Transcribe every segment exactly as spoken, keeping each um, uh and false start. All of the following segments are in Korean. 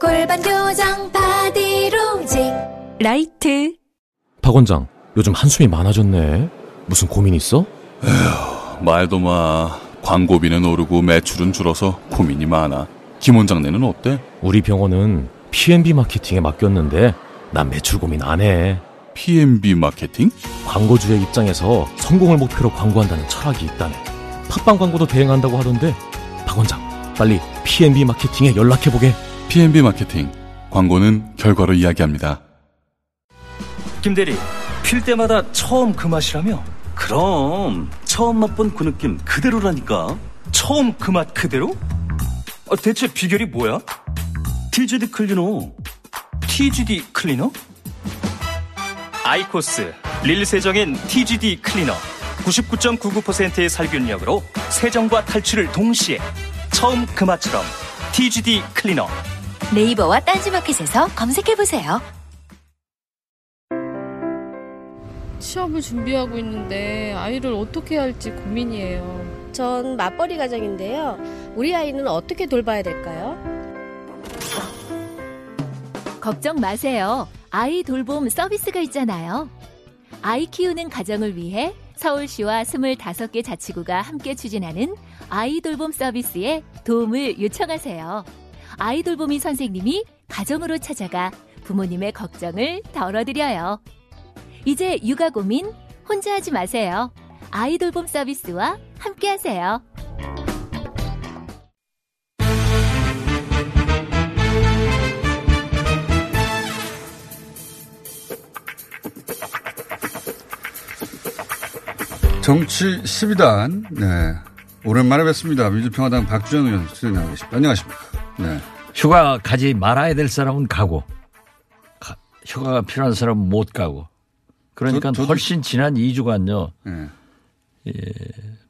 골반교정 바디로직 라이트. 박 원장, 요즘 한숨이 많아졌네. 무슨 고민 있어? 에휴, 말도 마. 광고비는 오르고 매출은 줄어서 고민이 많아. 김 원장네는 어때? 우리 병원은 피엔비 마케팅에 맡겼는데 난 매출 고민 안 해. 피엔비 마케팅? 광고주의 입장에서 성공을 목표로 광고한다는 철학이 있다네. 팝빵 광고도 대행한다고 하던데. 박 원장, 빨리 피엔비 마케팅에 연락해보게. 피엔비 마케팅. 광고는 결과로 이야기합니다. 김 대리, 필 때마다 처음 그 맛이라며? 그럼, 처음 맛본 그 느낌 그대로라니까. 처음 그 맛 그대로? 아, 대체 비결이 뭐야? 티지디 클리너. 티지디 클리너? 아이코스 릴 세정인 티지디 클리너. 구십구 점 구구 퍼센트의 살균력으로 세정과 탈취를 동시에. 처음 그 맛처럼 티지디 클리너. 네이버와 딴지마켓에서 검색해보세요. 취업을 준비하고 있는데 아이를 어떻게 할지 고민이에요. 전 맞벌이 가정인데요. 우리 아이는 어떻게 돌봐야 될까요? 걱정 마세요. 아이 돌봄 서비스가 있잖아요. 아이 키우는 가정을 위해 서울시와 이십오 개 자치구가 함께 추진하는 아이 돌봄 서비스에 도움을 요청하세요. 아이 돌보미 선생님이 가정으로 찾아가 부모님의 걱정을 덜어드려요. 이제 육아 고민 혼자 하지 마세요. 아이 돌봄 서비스와 함께하세요. 정치 십이 단, 네, 오랜만에 뵙습니다. 민주평화당 박지원 의원 수행 나와 계십니다. 안녕하십니까. 네. 휴가 가지 말아야 될 사람은 가고, 가, 휴가가 필요한 사람은 못 가고. 그러니까 저, 훨씬 지난 이 주간요. 네. 예,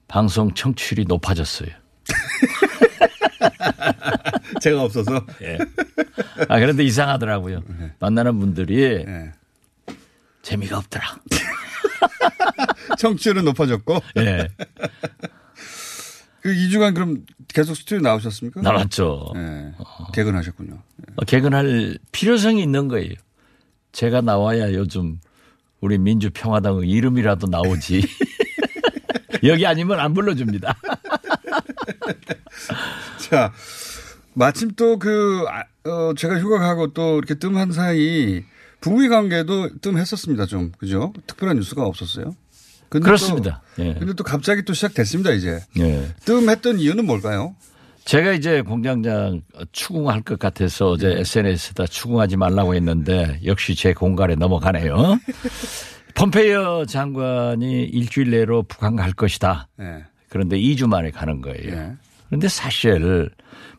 방송 청취율이 높아졌어요. 제가 없어서. 예. 아, 그런데 이상하더라고요. 네. 만나는 분들이 네. 재미가 없더라. 청취율은 높아졌고. 네. 그 이 주간 그럼 계속 스튜디오 나오셨습니까? 나왔죠. 네. 어. 개근하셨군요. 네. 개근할 필요성이 있는 거예요. 제가 나와야 요즘 우리 민주평화당 이름이라도 나오지. 여기 아니면 안 불러줍니다. 자, 마침 또 그 어, 제가 휴가 가고 또 이렇게 뜸한 사이 북미 관계도 뜸했었습니다. 좀 그죠? 특별한 뉴스가 없었어요. 근데 그렇습니다. 그런데 예. 또 갑자기 또 시작됐습니다. 이제 예. 뜸했던 이유는 뭘까요? 제가 이제 공장장 추궁할 것 같아서 어제 예. 에스엔에스에다 추궁하지 말라고 했는데 역시 제 공간에 넘어가네요. 폼페이오 장관이 일주일 내로 북한 갈 것이다. 예. 그런데 이 주 만에 가는 거예요. 예. 그런데 사실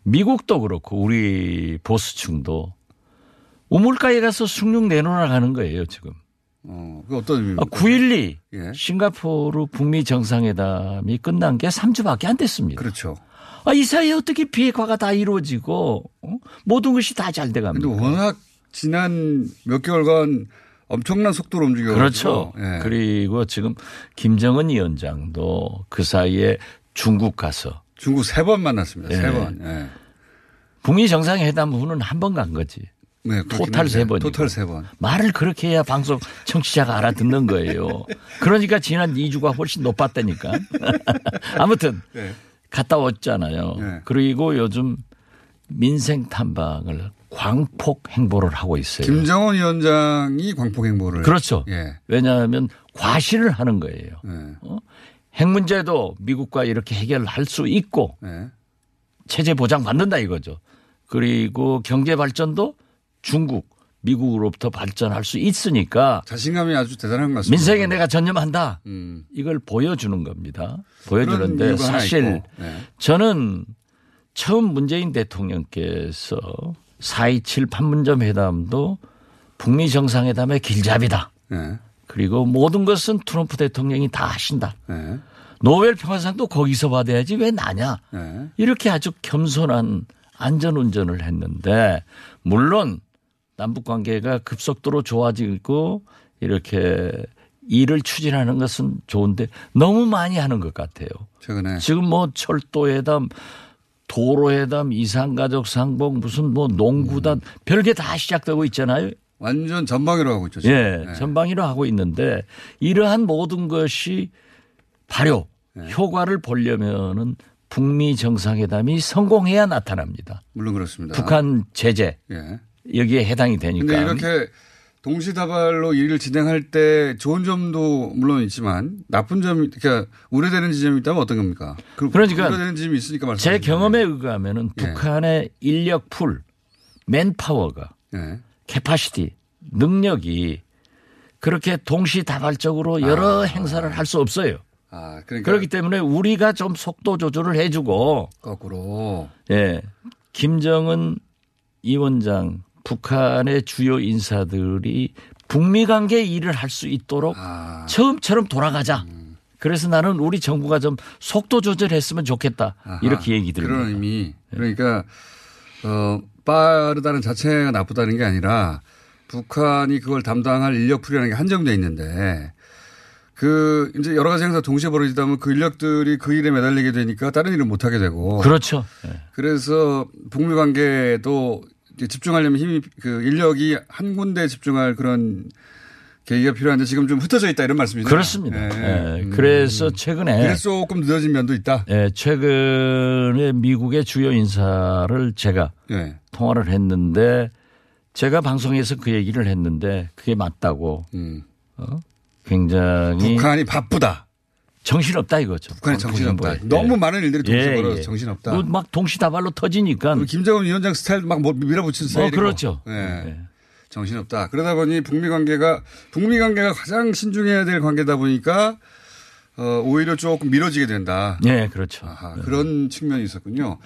미국도 그렇고 우리 보수층도 우물가에 가서 숭늉 내놓으라 가는 거예요 지금. 어, 그 어떤 의미입니까? 구일이 예. 싱가포르 북미 정상회담이 끝난 게 삼 주밖에 안 됐습니다. 그렇죠. 아, 이 사이에 어떻게 비핵화가 다 이루어지고 어? 모든 것이 다 잘 돼갑니다. 그런데 워낙 지난 몇 개월간 엄청난 속도로 움직여가지고. 그렇죠. 예. 그리고 지금 김정은 위원장도 그 사이에 중국 가서. 중국 세 번 만났습니다. 예. 세 번. 예. 북미 정상회담 후는 한 번 간 거지. 네, 토탈 세 번. 토탈 세 번. 말을 그렇게 해야 방송 청취자가 알아듣는 거예요. 그러니까 지난 이 주가 훨씬 높았다니까. 아무튼 네. 갔다 왔잖아요. 네. 그리고 요즘 민생 탐방을 광폭 행보를 하고 있어요. 김정은 위원장이 광폭 행보를. 그렇죠. 네. 왜냐하면 과시를 하는 거예요. 네. 어? 핵 문제도 미국과 이렇게 해결할 수 있고 네. 체제 보장 받는다 이거죠. 그리고 경제 발전도 중국, 미국으로부터 발전할 수 있으니까 자신감이 아주 대단한 것 같습니다. 민생에 내가 전념한다. 음. 이걸 보여주는 겁니다. 보여주는데 사실 네. 저는 처음 문재인 대통령께서 사 이칠 판문점 회담도 북미 정상회담의 길잡이다. 네. 그리고 모든 것은 트럼프 대통령이 다 하신다. 네. 노벨 평화상도 거기서 받아야지 왜 나냐. 네. 이렇게 아주 겸손한 안전운전을 했는데 물론 남북관계가 급속도로 좋아지고 이렇게 일을 추진하는 것은 좋은데 너무 많이 하는 것 같아요. 최근에. 지금 뭐 철도회담, 도로회담, 이산가족상봉, 무슨 뭐 농구단 음. 별게 다 시작되고 있잖아요. 완전 전방위로 하고 있죠. 지금. 예, 네. 전방위로 하고 있는데 이러한 모든 것이 발효, 네. 효과를 보려면은 북미 정상회담이 성공해야 나타납니다. 물론 그렇습니다. 북한 제재 네. 여기에 해당이 되니까. 그런데 이렇게 동시다발로 일을 진행할 때 좋은 점도 물론 있지만 나쁜 점이 그러니까 우려되는 지점이 있다면 어떤 겁니까? 그러니까 우려되는 지점이 있으니까 말씀하시죠. 제 경험에 의하면은 네. 북한의 인력 풀, 맨파워가 네. 캐파시티, 능력이 그렇게 동시다발적으로 여러 아, 행사를 할 수 없어요. 아, 그러니까. 그렇기 때문에 우리가 좀 속도 조절을 해 주고. 거꾸로. 예. 김정은 이 원장 북한의 주요 인사들이 북미 관계 일을 할 수 있도록 아. 처음처럼 돌아가자. 음. 그래서 나는 우리 정부가 좀 속도 조절했으면 좋겠다. 아하. 이렇게 얘기 드립니다. 그런 의미. 그러니까 예. 어. 빠르다는 자체가 나쁘다는 게 아니라 북한이 그걸 담당할 인력풀이라는 게 한정되어 있는데 그 이제 여러 가지 행사 동시에 벌어지다 보면 그 인력들이 그 일에 매달리게 되니까 다른 일을 못하게 되고. 그렇죠. 네. 그래서 북미 관계도 집중하려면 힘이 그 인력이 한 군데 집중할 그런 계기가 필요한데 지금 좀 흩어져 있다 이런 말씀이죠. 그렇습니다. 네. 네. 음. 그래서 최근에. 그래서 조금 늦어진 면도 있다. 네. 최근에 미국의 주요 인사를 제가 네. 통화를 했는데 제가 방송에서 그 얘기를 했는데 그게 맞다고 음. 어? 굉장히. 북한이 바쁘다. 정신없다 이거죠. 북한이 정신없다. 네. 너무 많은 일들이 동시에 예, 벌어서 예. 정신없다. 막 동시다발로 터지니까. 김정은 위원장 스타일도 막 밀어붙인 스타일이고. 어, 그렇죠. 네. 네. 정신없다. 그러다 보니 북미 관계가 북미 관계가 가장 신중해야 될 관계다 보니까 어, 오히려 조금 미뤄지게 된다. 네, 그렇죠. 아하, 네. 그런 측면이 있었군요.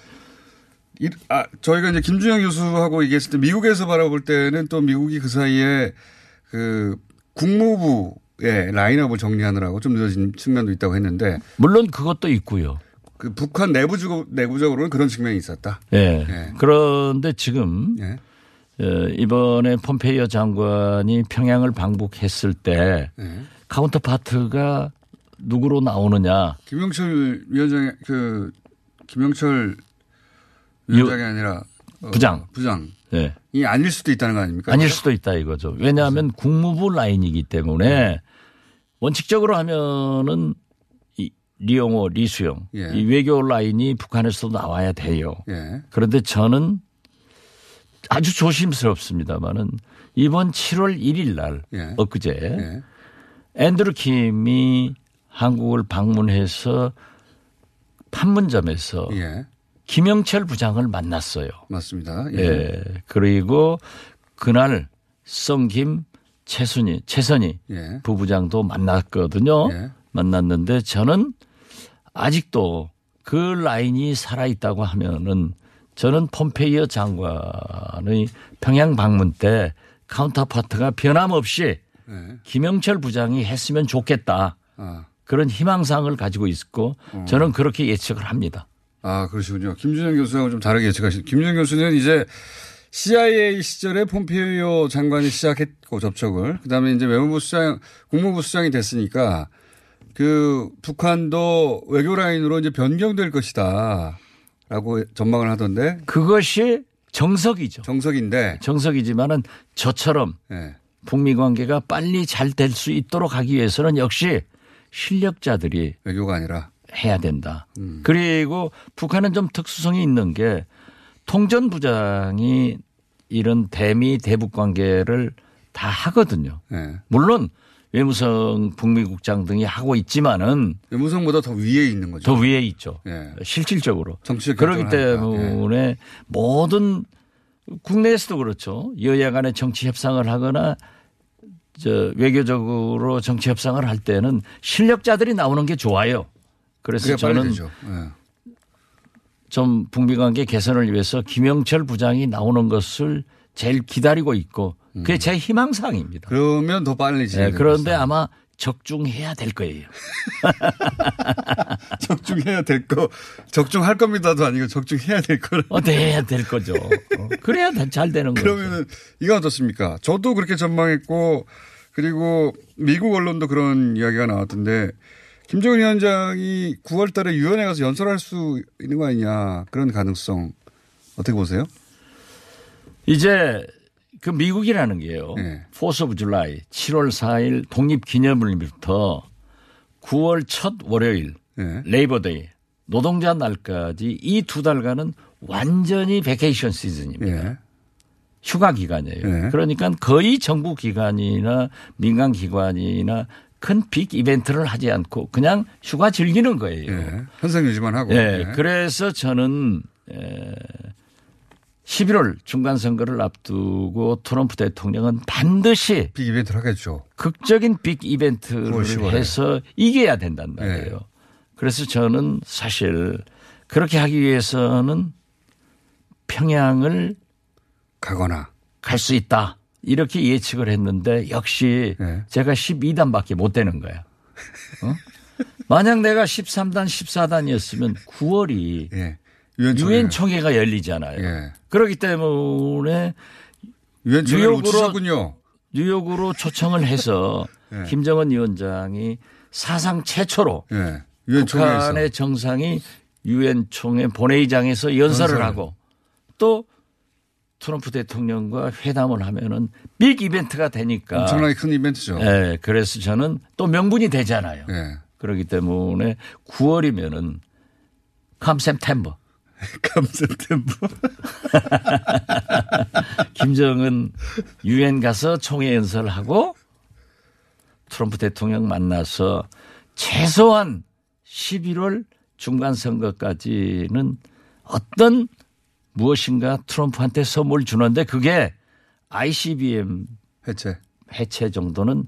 이, 아, 저희가 이제 김준영 교수하고 얘기했을 때 미국에서 바라볼 때는 또 미국이 그 사이에 그 국무부의 라인업을 정리하느라고 좀 늦어진 측면도 있다고 했는데 물론 그것도 있고요. 그 북한 내부적 내부적으로는 그런 측면이 있었다. 네. 네. 그런데 지금. 네. 이번에 폼페이오 장관이 평양을 방북했을 때 네. 카운터파트가 누구로 나오느냐. 김영철 위원장이 그 김영철 위원장이 아니라 부장. 어, 부장이 네. 아닐 수도 있다는 거 아닙니까? 아닐 수도 있다 이거죠. 왜냐하면 국무부 라인이기 때문에 네. 원칙적으로 하면은 이 리용호, 리수영 네. 이 외교 라인이 북한에서도 나와야 돼요. 네. 그런데 저는 아주 조심스럽습니다만은 이번 칠월 일일 날 예. 엊그제 예. 앤드루 킴이 한국을 방문해서 판문점에서 예. 김영철 부장을 만났어요. 맞습니다. 예. 예. 그리고 그날 성김, 최순희, 최선희 예. 부부장도 만났거든요. 예. 만났는데 저는 아직도 그 라인이 살아있다고 하면은 저는 폼페이오 장관의 평양 방문 때 카운터파트가 변함없이 네. 김영철 부장이 했으면 좋겠다. 아. 그런 희망상을 가지고 있고 어. 저는 그렇게 예측을 합니다. 아, 그러시군요. 김준영 교수하고 좀 다르게 예측하시죠. 김준영 교수는 이제 씨아이에이 시절에 폼페이오 장관이 시작했고 접촉을. 그다음에 이제 외무부 수장, 국무부 수장이 됐으니까 그 북한도 외교 라인으로 이제 변경될 것이다. 라고 전망을 하던데 그것이 정석이죠. 정석인데 정석이지만은 저처럼 네. 북미 관계가 빨리 잘 될 수 있도록 하기 위해서는 역시 실력자들이 외교가 아니라 해야 된다. 음. 그리고 북한은 좀 특수성이 있는 게 통전부장이 이런 대미 대북 관계를 다 하거든요. 네. 물론 외무성 북미국장 등이 하고 있지만은 외무성보다 더 위에 있는 거죠. 더 위에 있죠. 예. 실질적으로. 정치적 그렇기 때문에 예. 모든 국내에서도 그렇죠. 여야 간에 정치 협상을 하거나 저 외교적으로 정치 협상을 할 때는 실력자들이 나오는 게 좋아요. 그래서 저는 예. 좀 북미 관계 개선을 위해서 김영철 부장이 나오는 것을 제일 기다리고 있고 그게 제 희망사항입니다. 그러면 더 빨리 진행. 네, 그런데 것은. 아마 적중해야 될 거예요. 적중해야 될 거. 적중할 겁니다도 아니고 적중해야 될 거를. 어, 돼야 될 거죠. 어, 그래야 잘 되는 거죠. 그러면 이건 어떻습니까? 저도 그렇게 전망했고 그리고 미국 언론도 그런 이야기가 나왔던데 김정은 위원장이 구월 달에 유엔에 가서 연설할 수 있는 거 아니냐 그런 가능성 어떻게 보세요? 이제 그 미국이라는 게요. 네. 포스 오브 줄라이 칠월 사일 독립기념일부터 구월 첫 월요일 네. 레이버데이 노동자 날까지 이 두 달간은 완전히 베케이션 시즌입니다. 네. 휴가 기간이에요. 네. 그러니까 거의 정부 기관이나 민간 기관이나 큰 빅 이벤트를 하지 않고 그냥 휴가 즐기는 거예요. 네. 현상 유지만 하고. 네. 네. 그래서 저는 에 십일월 중간 선거를 앞두고 트럼프 대통령은 반드시 빅 이벤트를 하겠죠. 극적인 빅 이벤트를 해서 이겨야 된단 말이에요. 네. 그래서 저는 사실 그렇게 하기 위해서는 평양을 가거나 갈 수 있다 이렇게 예측을 했는데 역시 네. 제가 십이 단밖에 못 되는 거야. 어? 만약 내가 십삼 단, 십사 단이었으면 구월이 네. 유엔 총회가 열리잖아요. 예. 그렇기 때문에 뉴욕으로, 뉴욕으로 초청을 해서 예. 김정은 위원장이 사상 최초로 예. 유엔 북한의 정상이 유엔 총회 본회의장에서 연설을 연설. 하고 또 트럼프 대통령과 회담을 하면은 빅 이벤트가 되니까 엄청나게 큰 이벤트죠. 예. 그래서 저는 또 명분이 되잖아요. 예. 그렇기 때문에 구월이면은 come September. 감세템포. 김정은 유엔 가서 총회 연설하고 트럼프 대통령 만나서 최소한 십일월 중간 선거까지는 어떤 무엇인가 트럼프한테 선물 주는데 그게 아이씨비엠 해체 해체 정도는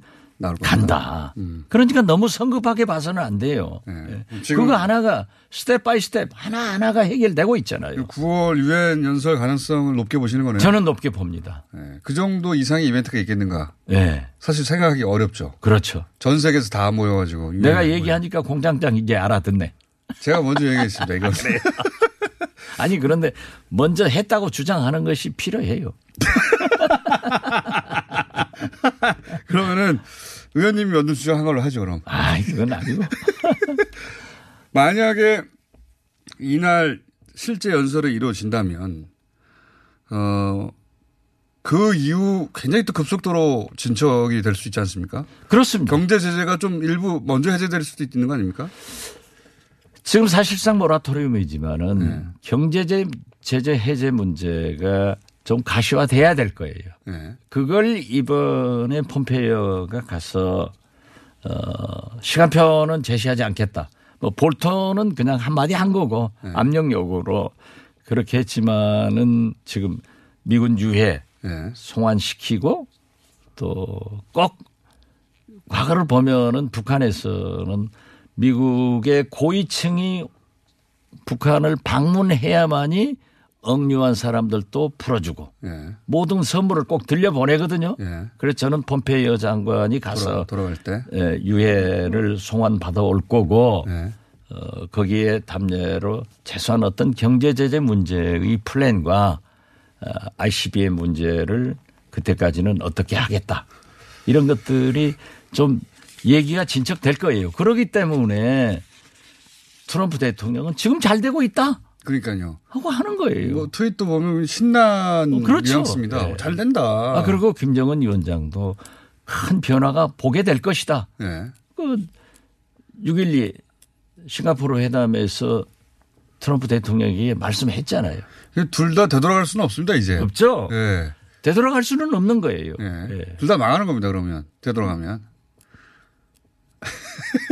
간다. 음. 그러니까 너무 성급하게 봐서는 안 돼요. 네. 그거 하나가 스텝 바이 스텝 하나하나가 해결되고 있잖아요. 구월 유엔 연설 가능성을 높게 보시는 거네요. 저는 높게 봅니다. 네. 그 정도 이상의 이벤트가 있겠는가. 네. 사실 생각하기 어렵죠. 그렇죠. 전 세계에서 다 모여가지고. 내가 얘기하니까 모여. 공장장 이제 알아듣네. 제가 먼저 얘기했습니다. 이거. 아니 그런데 먼저 했다고 주장하는 것이 필요해요. 그러면은 의원님이 먼저 주장한 걸로 하죠, 그럼. 아, 이건 아니고. 만약에 이날 실제 연설이 이루어진다면, 어, 그 이후 굉장히 또 급속도로 진척이 될 수 있지 않습니까? 그렇습니다. 경제 제재가 좀 일부 먼저 해제될 수도 있는 거 아닙니까? 지금 사실상 모라토리움이지만은 네. 경제 제재 해제 문제가 좀 가시화돼야 될 거예요. 네. 그걸 이번에 폼페이오가 가서 어 시간표는 제시하지 않겠다. 뭐 볼턴은 그냥 한마디 한 거고 네. 압력 요구로 그렇게 했지만은 지금 미군 유해 네. 송환시키고 또 꼭 과거를 보면은 북한에서는 미국의 고위층이 북한을 방문해야만이 억류한 사람들도 풀어주고 예. 모든 선물을 꼭 들려보내거든요. 예. 그래서 저는 폼페이오 장관이 가서 돌아, 돌아올 때 예, 유해를 송환받아 올 거고 예. 어, 거기에 담례로 최소한 어떤 경제제재 문제의 플랜과 어, 아이씨비엠 문제를 그때까지는 어떻게 하겠다. 이런 것들이 좀 얘기가 진척될 거예요. 그렇기 때문에 트럼프 대통령은 지금 잘 되고 있다. 그러니까요. 하고 하는 거예요. 뭐 트윗도 보면 신난 어, 그렇죠. 뉘앙스입니다. 네. 잘 된다. 아, 그리고 김정은 위원장도 큰 변화가 보게 될 것이다. 네. 그 육 일이 싱가포르 회담에서 트럼프 대통령이 말씀했잖아요. 둘 다 되돌아갈 수는 없습니다. 이제. 없죠. 네. 되돌아갈 수는 없는 거예요. 네. 네. 둘 다 망하는 겁니다. 그러면 되돌아가면.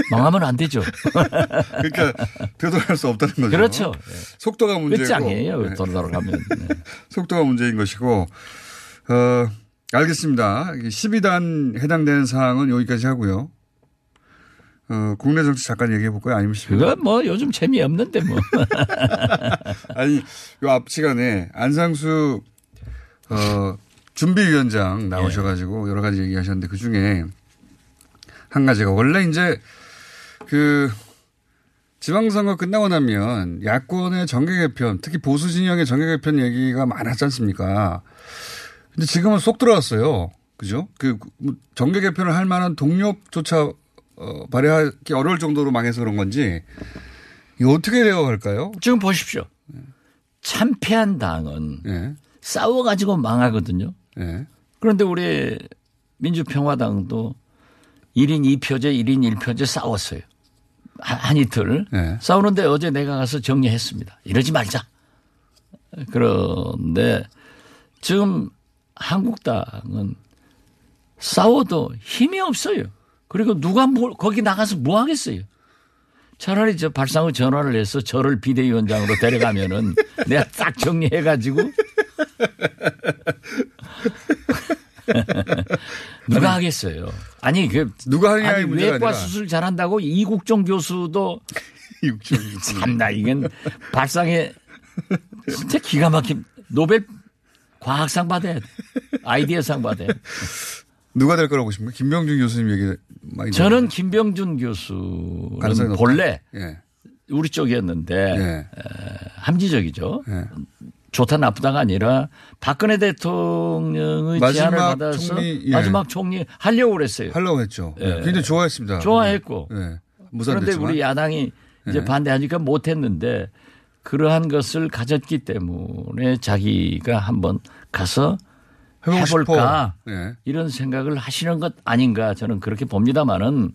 망하면 안 되죠. 그러니까 되돌아갈 수 없다는 거죠. 그렇죠. 속도가 문제고. 끝장이에요. 돌아가면. 네. 속도가 문제인 것이고. 어, 알겠습니다. 십이 단 해당되는 사항은 여기까지 하고요. 어, 국내 정치 잠깐 얘기해 볼까요? 아니면 그건 뭐 요즘 재미없는데 뭐. 아니, 요 앞 시간에 안상수 어, 준비위원장 나오셔가지고 예. 여러 가지 얘기하셨는데 그 중에 한 가지가 원래 이제 그 지방선거 끝나고 나면 야권의 정계개편 특히 보수진영의 정계개편 얘기가 많았지 않습니까? 근데 지금은 쏙 들어왔어요. 그죠? 그 정계개편을 할 만한 동력조차 어, 발휘하기 어려울 정도로 망해서 그런 건지 이거 어떻게 되어갈까요? 지금 보십시오. 네. 참패한 당은 네. 싸워가지고 망하거든요. 네. 그런데 우리 민주평화당도 일인 이표제 일인 일표제 싸웠어요. 한 이틀 네. 싸우는데 어제 내가 가서 정리했습니다. 이러지 말자. 그런데 지금 한국당은 싸워도 힘이 없어요. 그리고 누가 뭘 거기 나가서 뭐 하겠어요? 차라리 저 발상의 전화를 해서 저를 비대위원장으로 데려가면은 내가 딱 정리해가지고 누가 아니, 하겠어요? 아니 그 누가 하냐 문제가 외과 아니라. 수술 잘한다고 이국종 교수도 참나 이건 발상에 진짜 기가 막힌 노벨 과학상 받아야 돼. 아이디어상 받아야 돼. 누가 될 거라고 보십니까? 김병준 교수님 얘기 많이 저는 나오죠. 김병준 교수는 본래 예. 우리 쪽이었는데 예. 함지적이죠. 예. 좋다 나쁘다가 아니라 박근혜 대통령의 제안을 받아서 총리, 예. 마지막 총리 하려고 그랬어요. 하려고 했죠. 예. 굉장히 좋아했습니다. 좋아했고. 예. 그런데 우리 야당이 예. 이제 반대하니까 못했는데 그러한 것을 가졌기 때문에 자기가 한번 가서 해볼까 네. 이런 생각을 하시는 것 아닌가 저는 그렇게 봅니다만은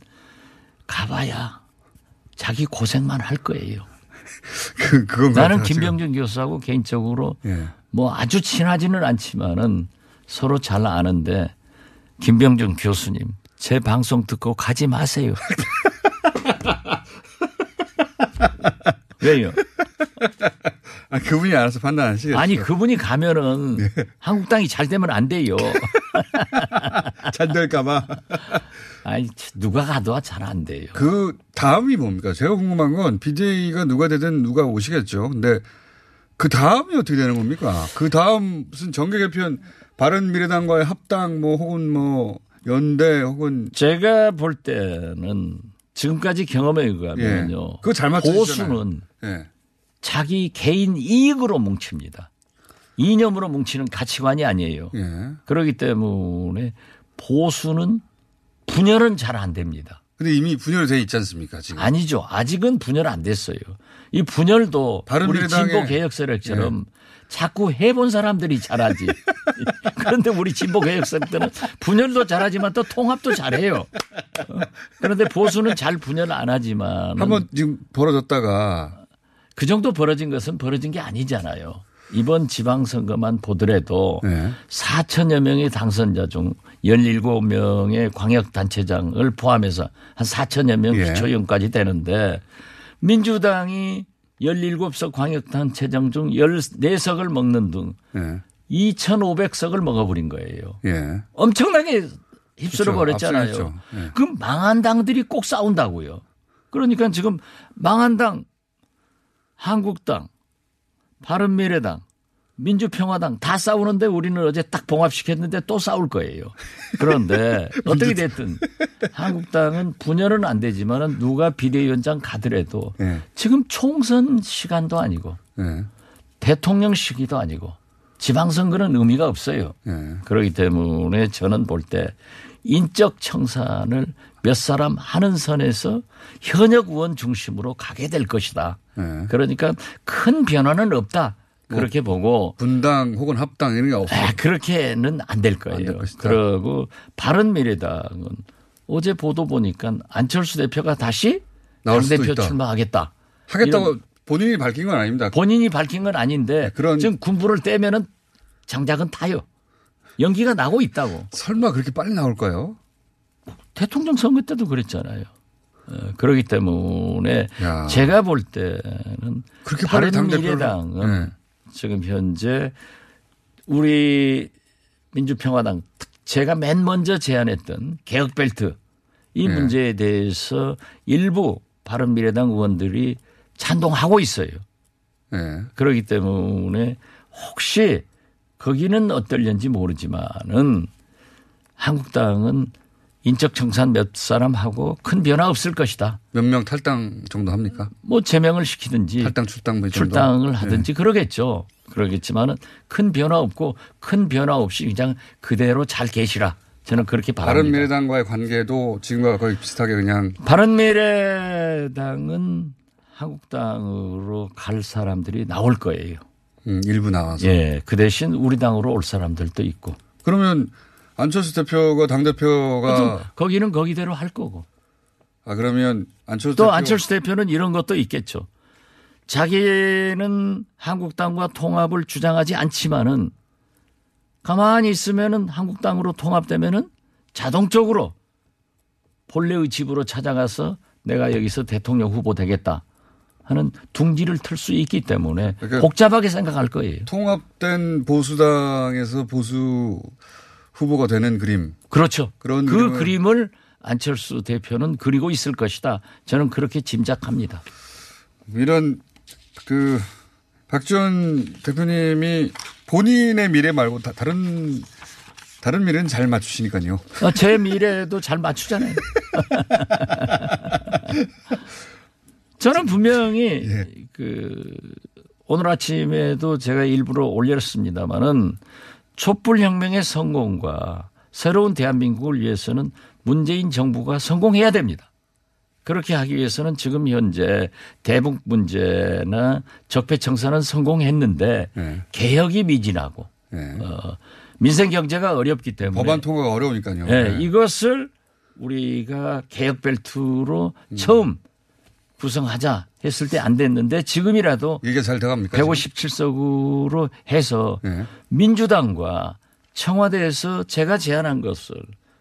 가봐야 자기 고생만 할 거예요. 그, 그건 나는 김병준 지금. 교수하고 개인적으로 네. 뭐 아주 친하지는 않지만은 서로 잘 아는데 김병준 교수님 제 방송 듣고 가지 마세요. 왜요? 아, 그분이 알아서 판단하시겠죠. 아니 그분이 가면은 네. 한국당이 잘 되면 안 돼요. 잘 될까봐. 아니 누가 가도 잘 안 돼요. 그 다음이 뭡니까? 제가 궁금한 건 비제이가 누가 되든 누가 오시겠죠. 근데 그 다음이 어떻게 되는 겁니까? 그 다음 무슨 정계 개편 바른미래당과의 합당 뭐 혹은 뭐 연대 혹은 제가 볼 때는 지금까지 경험에 의하면요. 예. 그거 잘 맞추시잖아요. 보수는 예. 자기 개인 이익으로 뭉칩니다. 이념으로 뭉치는 가치관이 아니에요. 예. 그렇기 때문에 보수는 분열은 잘 안 됩니다. 그런데 이미 분열돼 있지 않습니까? 지금. 아니죠. 아직은 분열 안 됐어요. 이 분열도 우리 진보 개혁 세력처럼 예. 자꾸 해본 사람들이 잘하지. 그런데 우리 진보 개혁 세력들은 분열도 잘하지만 또 통합도 잘해요. 그런데 보수는 잘 분열 안 하지만. 한번 지금 벌어졌다가. 그 정도 벌어진 것은 벌어진 게 아니잖아요. 이번 지방선거만 보더라도 네. 사천여 명의 당선자 중 열일곱 명의 광역단체장을 포함해서 한 사천여 명 예. 기초위원까지 되는데 민주당이 열일곱 석 광역단체장 중 열네 석을 먹는 등 예. 이천오백 석을 먹어버린 거예요. 예. 엄청나게 휩쓸어버렸잖아요. 그렇죠. 예. 그럼 망한 당들이 꼭 싸운다고요. 그러니까 지금 망한 당. 한국당, 바른미래당, 민주평화당 다 싸우는데 우리는 어제 딱 봉합시켰는데 또 싸울 거예요. 그런데 어떻게 됐든 한국당은 분열은 안 되지만 누가 비대위원장 가더라도 네. 지금 총선 시간도 아니고 네. 대통령 시기도 아니고 지방선거는 의미가 없어요. 네. 그렇기 때문에 저는 볼 때 인적 청산을 몇 사람 하는 선에서 현역 의원 중심으로 가게 될 것이다. 네. 그러니까 큰 변화는 없다. 그렇게 뭐 보고. 분당 혹은 합당 이런 게 없어요. 아, 그렇게는 안 될 거예요. 그리고 바른미래당은 어제 보도 보니까 안철수 대표가 다시 당대표 출마하겠다. 하겠다고 본인이 밝힌 건 아닙니다. 본인이 밝힌 건 아닌데 네, 지금 군부를 떼면은 장작은 타요. 연기가 나고 있다고. 설마 그렇게 빨리 나올까요? 대통령 선거 때도 그랬잖아요. 그렇기 때문에 야. 제가 볼 때는 바른미래당은 네. 지금 현재 우리 민주평화당 제가 맨 먼저 제안했던 개혁벨트 이 네. 문제에 대해서 일부 바른미래당 의원들이 찬동하고 있어요. 네. 그렇기 때문에 혹시 거기는 어떨는지 모르지만은 한국당은 인적 청산 몇 사람하고 큰 변화 없을 것이다. 몇 명 탈당 정도 합니까? 뭐 제명을 시키든지 탈당 출당 뭐 출당을 하든지 네. 그러겠죠. 그러겠지만은 큰 변화 없고 큰 변화 없이 그냥 그대로 잘 계시라. 저는 그렇게 바랍니다. 바른미래당과의 관계도 지금과 거의 비슷하게 그냥. 바른미래당은 한국당으로 갈 사람들이 나올 거예요. 음, 일부 나와서. 예, 그 대신 우리 당으로 올 사람들도 있고. 그러면. 안철수 대표가 당대표가. 거기는 거기대로 할 거고. 아, 그러면 안철수 또 대표. 안철수 대표는 이런 것도 있겠죠. 자기는 한국당과 통합을 주장하지 않지만은 가만히 있으면은 한국당으로 통합되면은 자동적으로 본래의 집으로 찾아가서 내가 여기서 대통령 후보 되겠다 하는 둥지를 틀 수 있기 때문에 그러니까 복잡하게 생각할 거예요. 통합된 보수당에서 보수 후보가 되는 그림. 그렇죠. 그런 그 그림을 안철수 대표는 그리고 있을 것이다. 저는 그렇게 짐작합니다. 이런 그 박지원 대표님이 본인의 미래 말고 다 다른 다른 미래는 잘 맞추시니까요. 아, 제 미래도 잘 맞추잖아요. 저는 분명히 예. 그 오늘 아침에도 제가 일부러 올렸습니다마는. 촛불혁명의 성공과 새로운 대한민국을 위해서는 문재인 정부가 성공해야 됩니다. 그렇게 하기 위해서는 지금 현재 대북 문제나 적폐청산은 성공했는데 네. 개혁이 미진하고 네. 어, 민생경제가 어렵기 때문에. 법안 통과가 어려우니까요. 네, 네. 이것을 우리가 개혁벨트로 음. 처음 구성하자 했을 때 안 됐는데 지금이라도 이게 잘 돼갑니까? 백오십칠 석으로 해서 네. 민주당과 청와대에서 제가 제안한 것을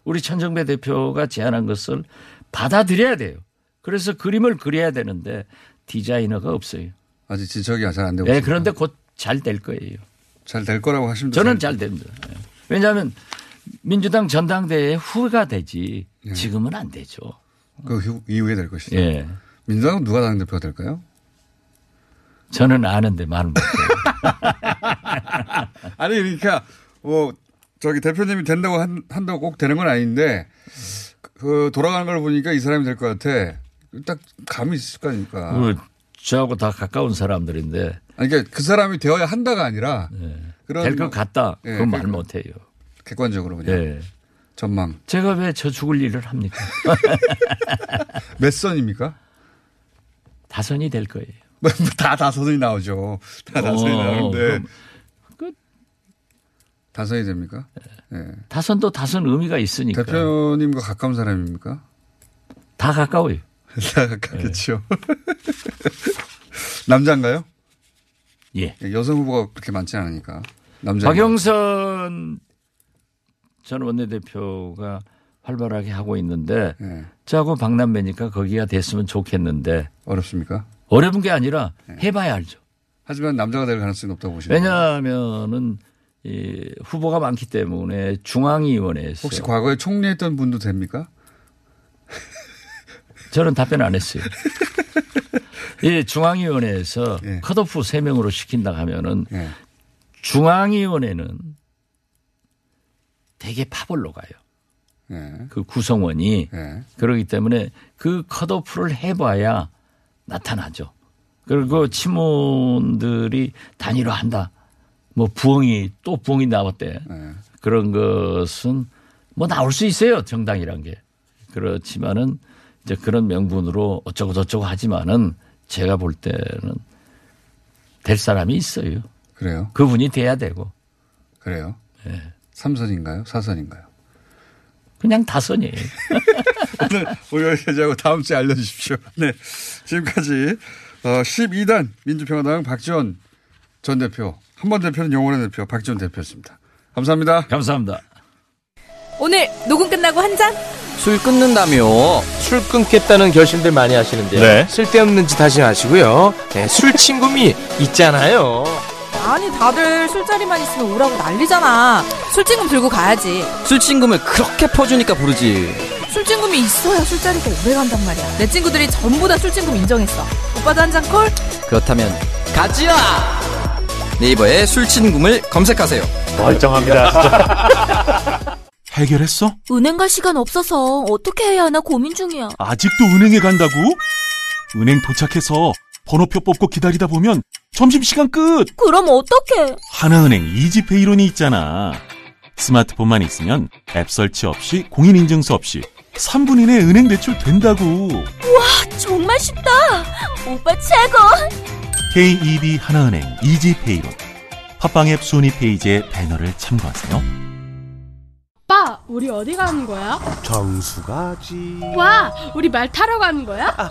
우리 천정배 대표가 제안한 것을 받아들여야 돼요. 그래서 그림을 그려야 되는데 디자이너가 없어요. 아직 지적이 잘 안 되고 있습니다. 네, 그런데 곧 잘 될 거예요. 잘 될 거라고 하시면 저는 잘, 잘 됩니다. 왜냐하면 민주당 전당대회 후가 되지 지금은 안 되죠. 그 이후에 될 것이죠. 네. 민주당은 누가 당대표가 될까요? 저는 아는데 말은 못해요. 아니 그러니까 뭐 저기 대표님이 된다고 한, 한다고 꼭 되는 건 아닌데 그 돌아가는 걸 보니까 이 사람이 될 것 같아. 딱 감이 있을 거니까. 그 저하고 다 가까운 사람들인데. 아니 그러니까 그 사람이 되어야 한다가 아니라 네. 될 것 같다. 네, 그건 말 못해요. 객관적으로 그냥. 네. 전망. 제가 왜 저 죽을 일을 합니까? 몇 선입니까? 다선이 될 거예요. 다 다선이 나오죠. 다 다선이 어, 나오는데. 그 다선이 됩니까? 네. 다선도 다선 의미가 있으니까. 대표님과 가까운 사람입니까? 다 가까워요. 다 가깝겠죠. 네. 남자인가요? 예. 여성 후보가 그렇게 많지 않으니까. 남자. 박영선 전 원내대표가 활발하게 하고 있는데 네. 저하고 박남매니까 거기가 됐으면 좋겠는데. 어렵습니까? 어려운 게 아니라 해봐야 알죠. 하지만 남자가 될 가능성이 높다고 보시나요? 왜냐하면은 이 후보가 많기 때문에 중앙위원회에서. 혹시 과거에 총리했던 분도 됩니까? 저는 답변 안 했어요. 예, 중앙위원회에서 예. 컷오프 세 명으로 시킨다 하면은 예. 중앙위원회는 되게 파벌로 가요. 네. 그 구성원이 네. 그렇기 때문에 그 컷오프를 해봐야 나타나죠. 그리고 친문들이 단일화한다. 뭐 부엉이 또 부엉이 나왔대. 네. 그런 것은 뭐 나올 수 있어요. 정당이란 게. 그렇지만은 이제 그런 명분으로 어쩌고 저쩌고 하지만은 제가 볼 때는 될 사람이 있어요. 그래요. 그분이 돼야 되고. 그래요. 네. 삼 선인가요? 사 선인가요? 그냥 다선이에요. 오늘 오늘 여기까지 하고 다음 주에 알려주십시오. 네, 지금까지 십이 단 민주평화당 박지원 전 대표, 한 번 대표는 영원한 대표 박지원 대표였습니다. 감사합니다. 감사합니다. 오늘 녹음 끝나고 한 잔? 술 끊는다며 술 끊겠다는 결심들 많이 하시는데 네. 쓸데없는 짓 하지 마시고요. 네, 술 친구미 있잖아요. 아니 다들 술자리만 있으면 오라고 난리잖아. 술친금 들고 가야지. 술친금을 그렇게 퍼주니까 부르지. 술친구미 있어야 술자리가 오래간단 말이야. 내 친구들이 전부 다 술친구미 인정했어. 오빠도 한 잔 콜? 그렇다면 가지야! 네이버에 술친구미를 검색하세요. 멀쩡합니다 진짜. 해결했어? 은행 갈 시간 없어서 어떻게 해야 하나 고민 중이야. 아직도 은행에 간다고? 은행 도착해서 번호표 뽑고 기다리다 보면 점심시간 끝! 그럼 어떡해? 하나은행 이지페이론이 있잖아. 스마트폰만 있으면 앱 설치 없이 공인인증서 없이 삼 분 이내 은행 대출 된다고. 와 정말 쉽다. 오빠 최고. 케이이비 하나은행 이지페이론 팝빵 앱 순위 페이지의 배너를 참고하세요. 오빠 우리 어디 가는 거야? 정수 가지. 와 우리 말 타러 가는 거야? 아,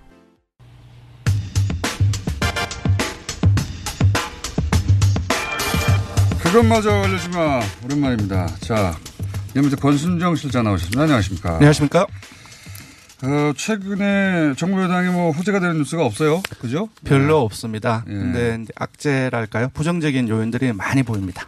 그것마저 알려주마. 오랜만입니다. 자, 먼저 권순정 실장 나오셨습니다. 안녕하십니까? 안녕하십니까? 어, 최근에 정부 여당이 뭐 호재가 되는 뉴스가 없어요, 그죠? 별로 네. 없습니다. 예. 근데 이제 악재랄까요? 부정적인 요인들이 많이 보입니다.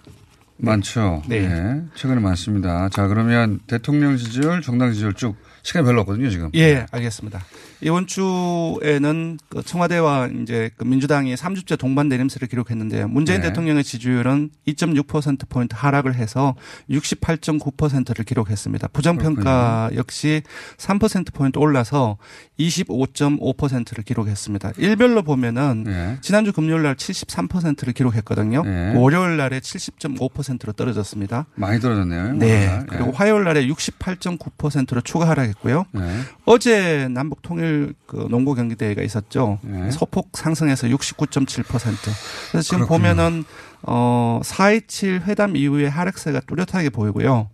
많죠. 네. 네, 최근에 많습니다. 자, 그러면 대통령 지지율, 정당 지지율 쭉 시간이 별로 없거든요, 지금. 예, 알겠습니다. 이번 주에는 그 청와대와 이제 그 민주당이 삼 주째 동반 내림세를 기록했는데요. 문재인 네. 대통령의 지지율은 이 점 육 퍼센트포인트 하락을 해서 육십팔 점 구 퍼센트를 기록했습니다. 부정평가 그렇군요. 역시 삼 퍼센트포인트 올라서 이십오 점 오 퍼센트를 기록했습니다. 일별로 보면은 네. 지난주 금요일 날 칠십삼 퍼센트를 기록했거든요. 네. 월요일 날에 칠십 점 오 퍼센트로 떨어졌습니다. 많이 떨어졌네요. 네. 네. 그리고 화요일 날에 육십팔 점 구 퍼센트로 추가 하락 했고요. 네. 어제 남북 통일 그 농구 경기 대회가 있었죠. 네. 소폭 상승해서 육십구 점 칠 퍼센트. 그래서 지금 그렇군요. 보면은 어 사 이십칠 회담 이후에 하락세가 뚜렷하게 보이고요.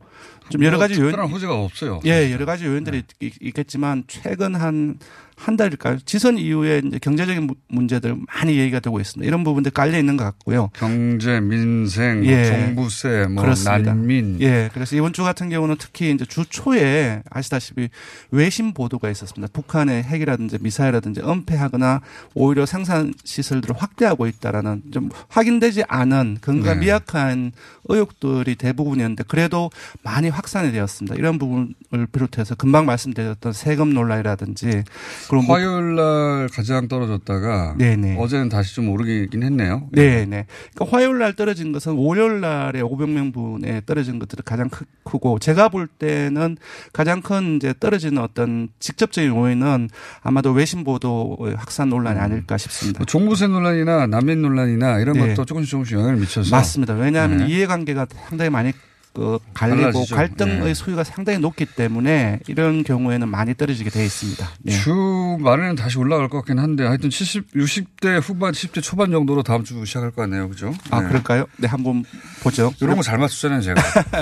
좀 여러 가지 요인 특별한 호재가 없어요. 예, 여러 가지 요인들이 네. 있겠지만 최근 한 한 달일까요? 지선 이후에 이제 경제적인 문제들 많이 얘기가 되고 있습니다. 이런 부분들 깔려 있는 것 같고요. 경제, 민생, 예. 종부세, 뭐 그렇습니다. 난민. 예, 그래서 이번 주 같은 경우는 특히 이제 주 초에 아시다시피 외신 보도가 있었습니다. 북한의 핵이라든지 미사일이라든지 은폐하거나 오히려 생산 시설들을 확대하고 있다라는 좀 확인되지 않은 근거가 네. 미약한 의혹들이 대부분이었는데 그래도 많이 확산이 되었습니다. 이런 부분을 비롯해서 금방 말씀드렸던 세금 논란이라든지. 그럼 화요일 날 가장 떨어졌다가 네네. 어제는 다시 좀 오르긴 했네요. 네, 네. 그러니까 화요일 날 떨어진 것은 월요일 날에 오백 명분에 떨어진 것들이 가장 크고 제가 볼 때는 가장 큰 이제 떨어지는 어떤 직접적인 요인은 아마도 외신 보도 확산 논란이 아닐까 싶습니다. 종부세 논란이나 난민 논란이나 이런 것도 네. 조금씩 조금씩 영향을 미쳐서 맞습니다. 왜냐하면 네. 이해관계가 상당히 많이 그 갈리고 달라지죠. 갈등의 네. 수위가 상당히 높기 때문에 이런 경우에는 많이 떨어지게 되어 있습니다. 네. 주말에는 다시 올라갈 것 같긴 한데 하여튼 칠십, 육십 대 후반, 십 대 초반 정도로 다음 주 시작할 것 같네요. 그죠? 아, 네. 그럴까요? 네, 한번 보죠. 이런 거 잘 맞추잖아요, 제가.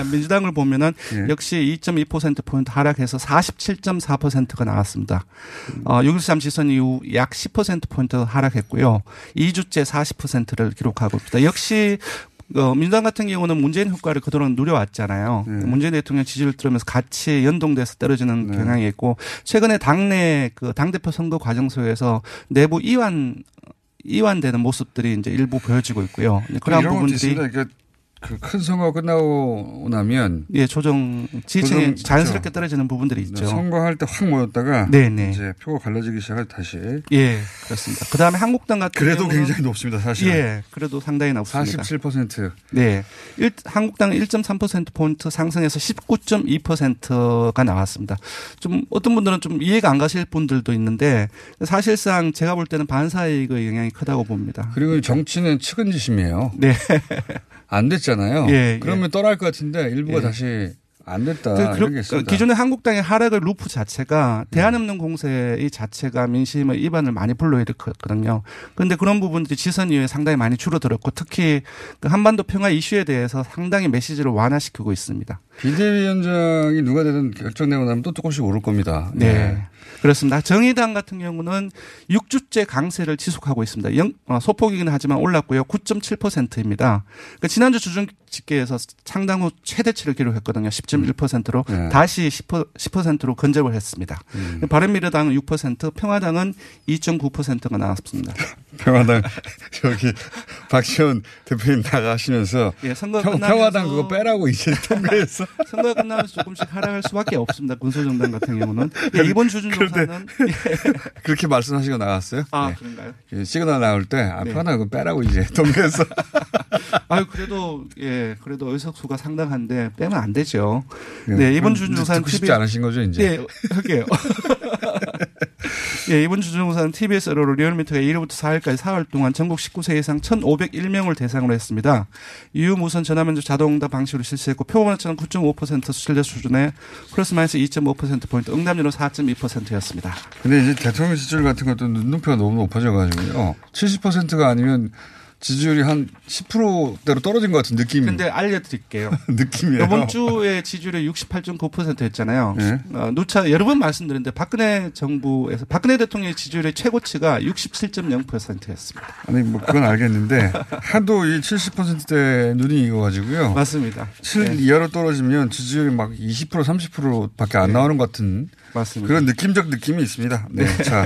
민주당을 보면은 네. 역시 이 점 이 퍼센트포인트 하락해서 사십칠 점 사 퍼센트가 나왔습니다. 어, 육 점 일삼 지선 이후 약 십 퍼센트포인트 하락했고요. 이 주째 사십 퍼센트를 기록하고 있습니다. 역시 어, 민주당 같은 경우는 문재인 효과를 그동안 누려왔잖아요. 네. 문재인 대통령 지지를 들으면서 같이 연동돼서 떨어지는 네. 경향이 있고 최근에 당내 그 당대표 선거 과정 속에서 내부 이완 이완되는 모습들이 이제 일부 보여지고 있고요. 그런 부분들이. 그 큰 선거 끝나고 나면 예 조정 지지층이 자연스럽게 떨어지는 부분들이 있죠. 선거할 때 확 모였다가 네네. 이제 표가 갈라지기 시작할 때 다시 예 그렇습니다. 그 다음에 한국당 같은 그래도 경우는 굉장히 높습니다 사실. 예 그래도 상당히 높습니다. 사십칠 퍼센트. 네, 일, 한국당 일 점 삼 퍼센트 포인트 상승해서 십구 점 이 퍼센트가 나왔습니다. 좀 어떤 분들은 좀 이해가 안 가실 분들도 있는데 사실상 제가 볼 때는 반사이익의 영향이 크다고 봅니다. 그리고 정치는 측은지심이에요. 네. 안 됐잖아요. 예, 그러면 예. 떠날 것 같은데 일부가 예. 다시 안 됐다. 그렇습니다. 기존의 한국당의 하락의 루프 자체가 대안 없는 공세의 자체가 민심의 이반을 많이 불러일으켰거든요. 그런데 그런 부분들이 지선 이후에 상당히 많이 줄어들었고 특히 한반도 평화 이슈에 대해서 상당히 메시지를 완화시키고 있습니다. 비대위원장이 누가 되든 결정되고 나면 또 조금씩 오를 겁니다. 네. 네. 그렇습니다. 정의당 같은 경우는 육 주째 강세를 지속하고 있습니다. 영, 소폭이긴 하지만 올랐고요. 구 점 칠 퍼센트입니다. 그러니까 지난주 주중 집계에서 창당 후 최대치를 기록했거든요. 십 점 일 퍼센트로 네. 다시 십 퍼센트로 근접을 했습니다. 음. 바른미래당은 육 퍼센트, 평화당은 이 점 구 퍼센트가 나왔습니다. 평화당 저기 박지원 대표님 나가시면서 예, 선거 평, 평화당 그거 빼라고 이제 통과해서 선거 끝나면서 조금씩 하락할 수밖에 없습니다. 군소정당 같은 경우는 예, 이번 주중조사는 예. 그렇게 말씀하시고 나갔어요? 아 예. 그런가요? 예, 시그널 나올 때 아, 네. 평화당 그거 빼라고 이제 통과해서 아유 그래도 예 그래도 의석수가 상당한데 빼면 안 되죠. 예, 네 이번 주중조사는 듣고 싶지 않으신 거죠 이제? 예 할게요. 예, 이번 주중조사는 티비에스 언론으로 리얼미터가 일 일부터 사 일까지 사흘 동안 전국 십구 세 이상 천오백일 명을 대상으로 했습니다. 유무선 전화면접 자동응답 방식으로 실시했고 표본오차는 구 점 오 퍼센트 신뢰 수준에 플러스 마이너스 이 점 오 퍼센트 포인트 응답률은 사 점 이 퍼센트였습니다. 근데 이제 대통령 지지율 같은 것도 눈높이가 너무 높아져가지고요. 칠십 퍼센트가 아니면 지지율이 한 십 퍼센트대로 떨어진 것 같은 느낌이. 근데 알려드릴게요. 느낌이요. 이번 주에 지지율이 육십팔 점 구 퍼센트였잖아요. 네. 어, 누차 여러 번 말씀드렸는데 박근혜 정부에서 박근혜 대통령의 지지율의 최고치가 육십칠 점 영 퍼센트였습니다. 아니 뭐 그건 알겠는데 하도 이 칠십 퍼센트대 눈이 익어가지고요. 맞습니다. 칠 네. 이하로 떨어지면 지지율이 막 이십 퍼센트, 삼십 퍼센트밖에 안 네. 나오는 것 같은 맞습니다. 그런 느낌적 느낌이 있습니다. 네. 네. 자.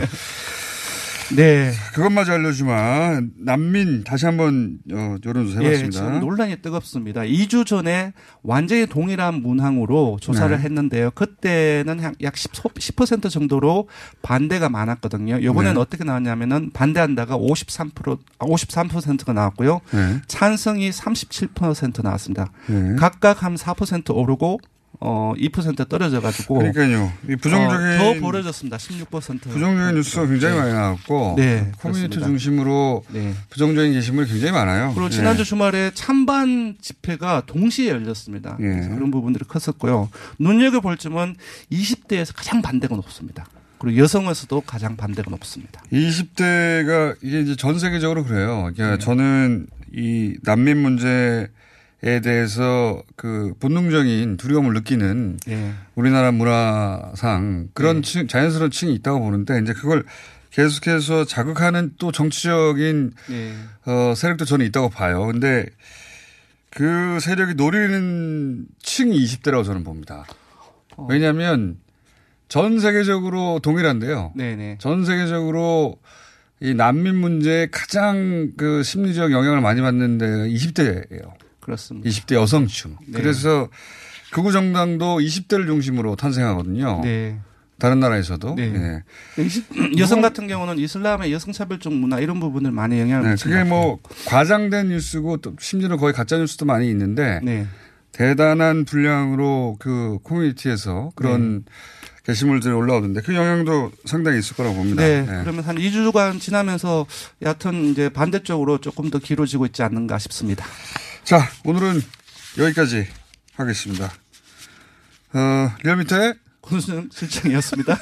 네. 그것마저 알려주지만 난민 다시 한번 여론조사 해봤습니다. 예, 지금 논란이 뜨겁습니다. 이 주 전에 완전히 동일한 문항으로 조사를 네. 했는데요. 그때는 약 십 퍼센트 정도로 반대가 많았거든요. 이번에는 네. 어떻게 나왔냐면은 반대한다가 오십삼 퍼센트, 오십삼 퍼센트가 나왔고요. 네. 찬성이 삼십칠 퍼센트 나왔습니다. 네. 각각 한 사 퍼센트 오르고 어 이 퍼센트 떨어져가지고 그러니까요. 이 부정적인 어, 더 벌어졌습니다. 십육 퍼센트 부정적인 뉴스가 굉장히 네. 많이 나왔고 네, 커뮤니티 그렇습니다. 중심으로 네. 부정적인 게시물 굉장히 많아요. 그리고 지난주 네. 주말에 찬반 집회가 동시에 열렸습니다. 네. 그래서 그런 부분들이 컸었고요. 눈여겨볼 점은 이십 대에서 가장 반대가 높습니다. 그리고 여성에서도 가장 반대가 높습니다. 이십 대가 이게 이제 전 세계적으로 그래요. 그러니까 네. 저는 이 난민 문제 에 대해서 그 본능적인 두려움을 느끼는 예. 우리나라 문화상 그런 예. 층, 자연스러운 층이 있다고 보는데 이제 그걸 계속해서 자극하는 또 정치적인 예. 어, 세력도 저는 있다고 봐요. 근데 그 세력이 노리는 층이 이십 대라고 저는 봅니다. 어. 왜냐하면 전 세계적으로 동일한데요. 네네. 전 세계적으로 이 난민 문제에 가장 그 심리적 영향을 많이 받는 데가 이십 대예요. 그렇습니다. 이십 대 여성층. 네. 그래서 극우 정당도 이십 대를 중심으로 탄생하거든요. 네. 다른 나라에서도. 네. 네. 여성 같은 경우는 이슬람의 여성차별적 문화 이런 부분을 많이 영향을 네. 미칩니다. 그게 뭐 과장된 뉴스고 또 심지어는 거의 가짜 뉴스도 많이 있는데 네. 대단한 분량으로 그 커뮤니티에서 그런 네. 게시물들이 올라오는데 그 영향도 상당히 있을 거라고 봅니다. 네, 네. 그러면 한 이 주간 지나면서 여하튼 이제 반대쪽으로 조금 더 길어지고 있지 않는가 싶습니다. 자, 오늘은 여기까지 하겠습니다. 어, 리얼미터의 권순정 실장이었습니다.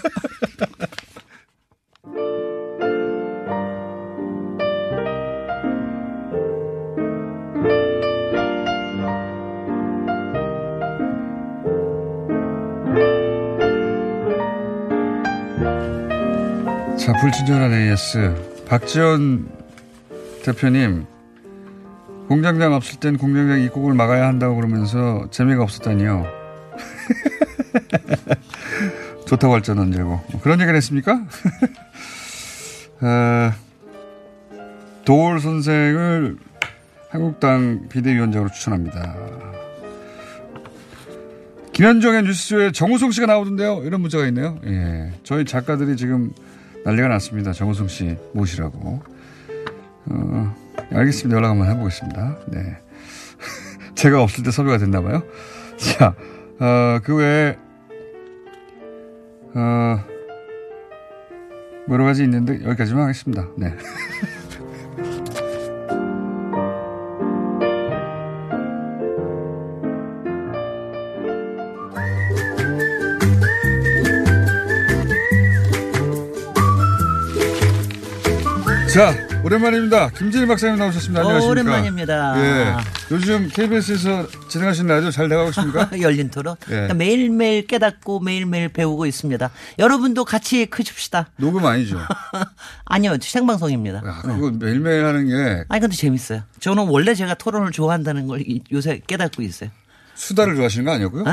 자, 불친절한 에이에스. 박지원 대표님. 공장장 없을 땐 공장장 입국을 막아야 한다고 그러면서 재미가 없었다니요. 좋다고 할 줄 언제고. 그런 얘기를 했습니까? 어, 도올 선생을 한국당 비대위원장으로 추천합니다. 김현정의 뉴스쇼에 정우성 씨가 나오던데요. 이런 문자가 있네요. 예, 저희 작가들이 지금 난리가 났습니다. 정우성 씨 모시라고. 어, 알겠습니다. 연락 한번 해보겠습니다. 네, 제가 없을 때 섭외가 됐나 봐요. 자, 어, 그 외에 어, 여러 가지 있는데 여기까지만 하겠습니다. 네. 자, 오랜만입니다. 김진애 박사님 나오셨습니다. 안녕하십니까. 오랜만입니다. 예, 요즘 케이비에스에서 진행하시는 라디오 잘 나가고 있습니까? 열린 토론. 예. 매일매일 깨닫고 매일매일 배우고 있습니다. 여러분도 같이 크십시다. 녹음 아니죠? 아니요. 생방송입니다. 야, 그거 네. 매일매일 하는 게. 아니 근데 재밌어요. 저는 원래 제가 토론을 좋아한다는 걸 요새 깨닫고 있어요. 수다를 좋아하시는 거 아니었고요?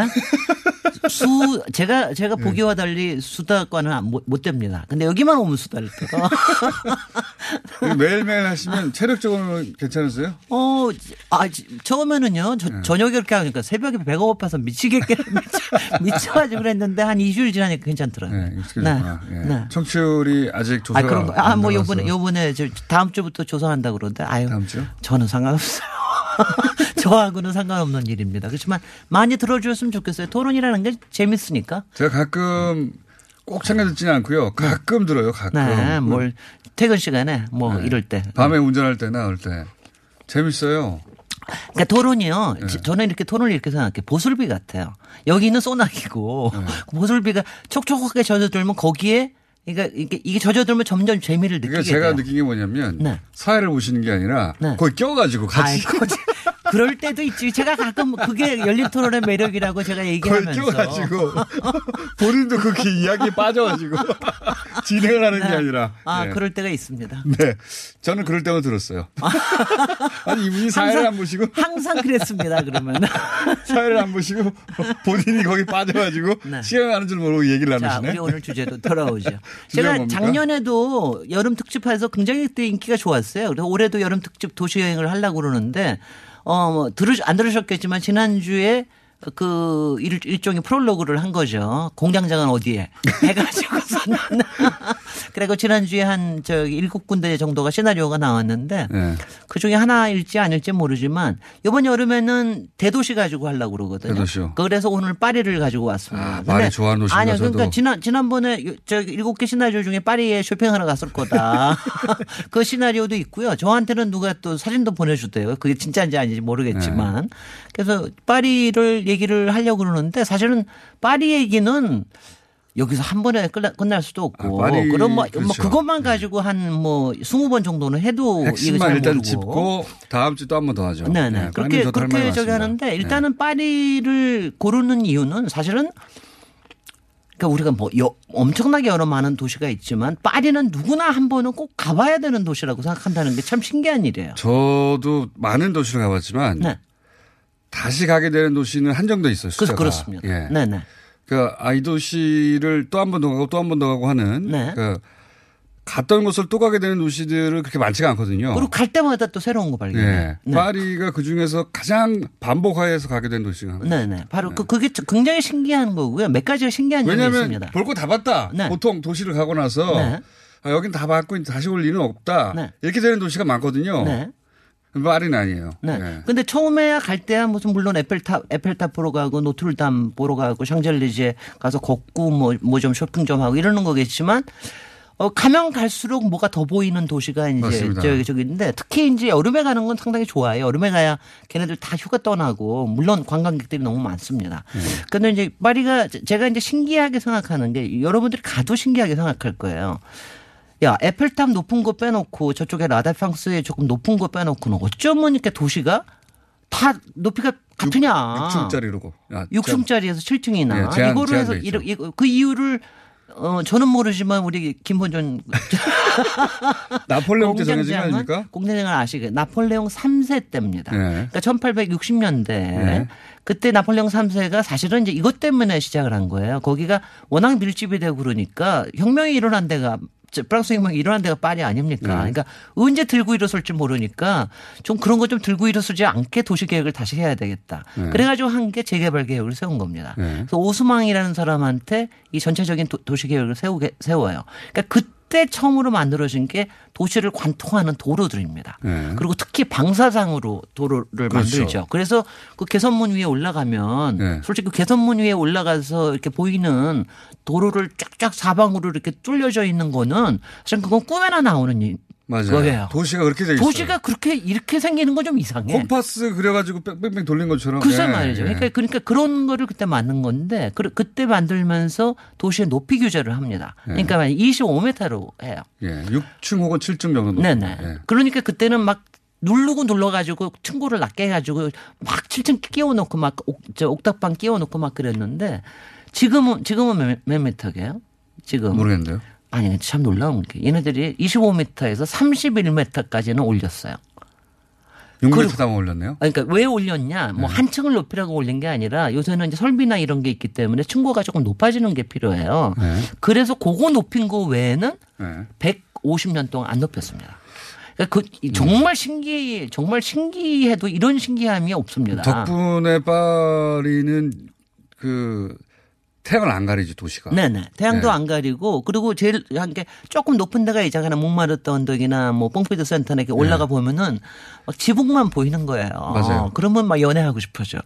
수 제가 제가 보기와 달리 수다과는 못, 못 됩니다. 근데 여기만 오면 수다를 떠요. 매일매일 하시면 체력적으로는 괜찮으세요? 어, 아 처음에는요. 저, 네. 저녁에 이렇게 하니까 새벽에 배가 고파서 미치겠게 미쳐, 미쳐가지고 그랬는데 한 이 주일 지나니까 괜찮더라고요. 네, 네. 네. 네. 청취율이 아직 조사가 아, 그런 거. 아, 뭐 요번에 요번에 다음 주부터 조사한다 그러는데 아유. 다음 주? 저는 상관없어요. 저하고는 상관없는 일입니다. 그렇지만 많이 들어주셨으면 좋겠어요. 토론이라는 게 재밌으니까. 제가 가끔 꼭 챙겨 듣지는 않고요. 가끔 들어요. 가끔. 네, 뭘 퇴근 시간에 뭐 네. 이럴 때. 밤에 운전할 때나 그럴 때. 재밌어요. 그러니까 토론이요. 네. 저는 이렇게 토론을 이렇게 생각해요. 보슬비 같아요. 여기는 소나기고 네. 보슬비가 촉촉하게 젖어들면 거기에 그러니까 이게, 이게 젖어들면 점점 재미를 느끼게 그러니까 제가 돼요. 느낀 게 뭐냐면 네. 사회를 보시는 게 아니라 네. 거기 껴가지고 같이. 아이고, 그럴 때도 있지. 제가 가끔 그게 열린 토론의 매력이라고 제가 얘기하면서. 거기 껴가지고 본인도 그렇게 이야기에 빠져가지고 진행을 하는 네. 게 아니라. 아 네. 그럴 때가 있습니다. 네. 저는 그럴 때만 들었어요. 아니 이분이 사회를 안 보시고. 항상 그랬습니다. 그러면. 사회를 안 보시고 본인이 거기 빠져가지고 네. 시간이 가는 줄 모르고 얘기를 나누시네. 자, 우리 오늘 주제도 돌아오죠. 제가 뭡니까? 작년에도 여름 특집해서 굉장히 그때 인기가 좋았어요. 그래서 올해도 여름 특집 도시 여행을 하려고 그러는데 어 들으 안 들으셨겠지만 지난주에 그 일, 일종의 프롤로그를 한 거죠. 공장장은 어디에? 해가지고서는 그리고 지난주에 한 저기 일곱 군데 정도가 시나리오가 나왔는데 네. 그 중에 하나일지 아닐지 모르지만 이번 여름에는 대도시 가지고 하려고 그러거든요. 대도시요. 그래서 오늘 파리를 가지고 왔습니다. 아, 파리 좋아하는 도시라서 아니요. 그러니까 지난 지난번에 저 일곱 개 시나리오 중에 파리에 쇼핑하러 갔을 거다. 그 시나리오도 있고요. 저한테는 누가 또 사진도 보내주대요. 그게 진짜인지 아닌지 모르겠지만 네. 그래서 파리를 얘기를 하려고 그러는데 사실은 파리 얘기는 여기서 한 번에 끝날 수도 없고 아, 파리, 그럼 뭐, 그렇죠. 뭐 그것만 가지고 한 뭐 스무 번 정도는 해도 핵심만 일단 모르고. 짚고 다음 주 또 한 번 더 하죠. 네네. 네, 그렇게 그렇게 저기 하는데 일단은 네. 파리를 고르는 이유는 사실은 그러니까 우리가 뭐 여, 엄청나게 여러 많은 도시가 있지만 파리는 누구나 한 번은 꼭 가봐야 되는 도시라고 생각한다는 게 참 신기한 일이에요. 저도 많은 도시를 가봤지만. 네. 다시 가게 되는 도시는 한정돼 있어요. 숫자가. 그렇습니다. 예. 네네. 그러니까 아, 이 도시를 또 한 번 더 가고 또 한 번 더 가고 하는. 네. 그러니까 갔던 곳을 또 가게 되는 도시들은 그렇게 많지가 않거든요. 그리고 갈 때마다 또 새로운 거 발견해요. 네. 네. 파리가 그중에서 가장 반복하여서 가게 된 도시가 하나. 네네. 바로 네. 그, 그게 굉장히 신기한 거고요. 몇 가지가 신기한 점이 있습니다. 왜냐하면 볼 거 다 봤다. 네. 보통 도시를 가고 나서 네. 아, 여긴 다 봤고 다시 올 리는 없다. 네. 이렇게 되는 도시가 많거든요. 네. 파리는 아니에요. 네. 네. 근데 처음에야 갈 때야 무슨 물론 에펠탑, 에펠탑 보러 가고 노트르담 보러 가고 샹젤리제 가서 걷고 뭐, 뭐 좀 쇼핑 좀 하고 이러는 거겠지만 어, 가면 갈수록 뭐가 더 보이는 도시가 이제 저기, 저기인데 특히 이제 여름에 가는 건 상당히 좋아요. 여름에 가야 걔네들 다 휴가 떠나고 물론 관광객들이 너무 많습니다. 음. 근데 이제 파리가 제가 이제 신기하게 생각하는 게 여러분들이 가도 신기하게 생각할 거예요. 야, 에펠탑 높은 거 빼놓고 저쪽에 라다팡스에 조금 높은 거 빼놓고는 어쩌면 이렇게 도시가 다 높이가 같으냐. 육 층짜리로고. 아, 육 층짜리에서 칠 층이나. 예, 제한, 이거를 해서 이러, 이거, 그 이유를 어, 저는 모르지만 우리 김본전. 나폴레옹 때 정해진 거 아닙니까? 공장장은 아시겠 나폴레옹 삼 세 때입니다. 네. 그러니까 천팔백육십 년대. 네. 그때 나폴레옹 삼 세가 사실은 이제 이것 때문에 시작을 한 거예요. 거기가 워낙 밀집이 되고 그러니까 혁명이 일어난 데가 프랑스 혁명이 일어난 데가 파리 아닙니까? 네. 그러니까 언제 들고 일어설지 모르니까 좀 그런 거 좀 들고 일어서지 않게 도시계획을 다시 해야 되겠다. 네. 그래가지고 한 게 재개발 계획을 세운 겁니다. 네. 그래서 오스망이라는 사람한테 이 전체적인 도, 도시계획을 세우게, 세워요. 그러니까 그때 처음으로 만들어진 게 도시를 관통하는 도로들입니다. 네. 그리고 특히 방사상으로 도로를 그렇죠. 만들죠. 그래서 그 개선문 위에 올라가면 네. 솔직히 개선문 위에 올라가서 이렇게 보이는 도로를 쫙쫙 사방으로 이렇게 뚫려져 있는 거는 사실 그건 꿈에나 나오는 일. 맞아요. 거예요. 도시가 그렇게 돼 있어요. 도시가 그렇게 이렇게 생기는 건 좀 이상해. 콤파스 그려가지고 뺑뺑뺑 돌린 것처럼. 글쎄 예, 말이죠. 예. 그러니까, 그러니까 그런 거를 그때 만든 건데 그, 그때 만들면서 도시의 높이 규제를 합니다. 예. 그러니까 이십오 미터로 해요. 예. 육 층 혹은 칠 층 정도. 네네. 예. 그러니까 그때는 막 누르고 눌러가지고 층고를 낮게 해가지고 막 칠 층 끼워놓고 막 옥, 저 옥탑방 끼워놓고 막 그랬는데 지금은 지금은 몇, 몇 미터게요? 지금. 모르겠는데요. 아니 참 놀라운 게 얘네들이 이십오 미터에서 삼십일 미터까지는 올렸어요. 육 미터만 올렸네요. 그러니까 왜 올렸냐? 뭐 네. 한 층을 높이라고 올린 게 아니라 요새는 이제 설비나 이런 게 있기 때문에 층고가 조금 높아지는 게 필요해요. 네. 그래서 그거 높인 거 외에는 네. 백오십 년 동안 안 높였습니다. 그러니까 그 정말 신기 정말 신기해도 이런 신기함이 없습니다. 덕분에 파리는 그. 태양을 안 가리지 도시가. 네네. 태양도 네. 안 가리고 그리고 제일 한 게 조금 높은 데가 이자가나 몽마르트 언덕이나 뭐 뽕피드 센터나 이렇게 올라가 네. 보면은 지붕만 보이는 거예요. 맞아요. 그러면 막 연애하고 싶어져.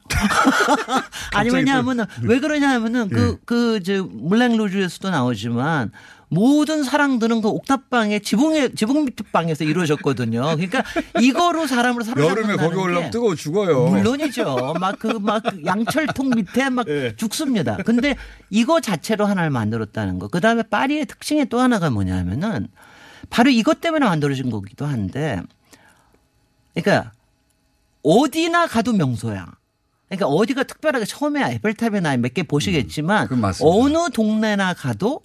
아니 왜냐하면은 왜 그러냐면은 그 그 저 물랭 루즈에서도 나오지만. 모든 사랑들은 그 옥탑방의 지붕에 지붕 밑 방에서 이루어졌거든요. 그러니까 이거로 사람을 사로잡는다는 게 여름에 거기 올라면 뜨거워 죽어요. 물론이죠. 막 그 막 그 양철통 밑에 막 네. 죽습니다. 근데 이거 자체로 하나를 만들었다는 거. 그다음에 파리의 특징의 또 하나가 뭐냐면은 바로 이것 때문에 만들어진 거기도 한데, 그러니까 어디나 가도 명소야. 그러니까 어디가 특별하게 처음에 에펠탑이나 몇 개 보시겠지만 음, 어느 동네나 가도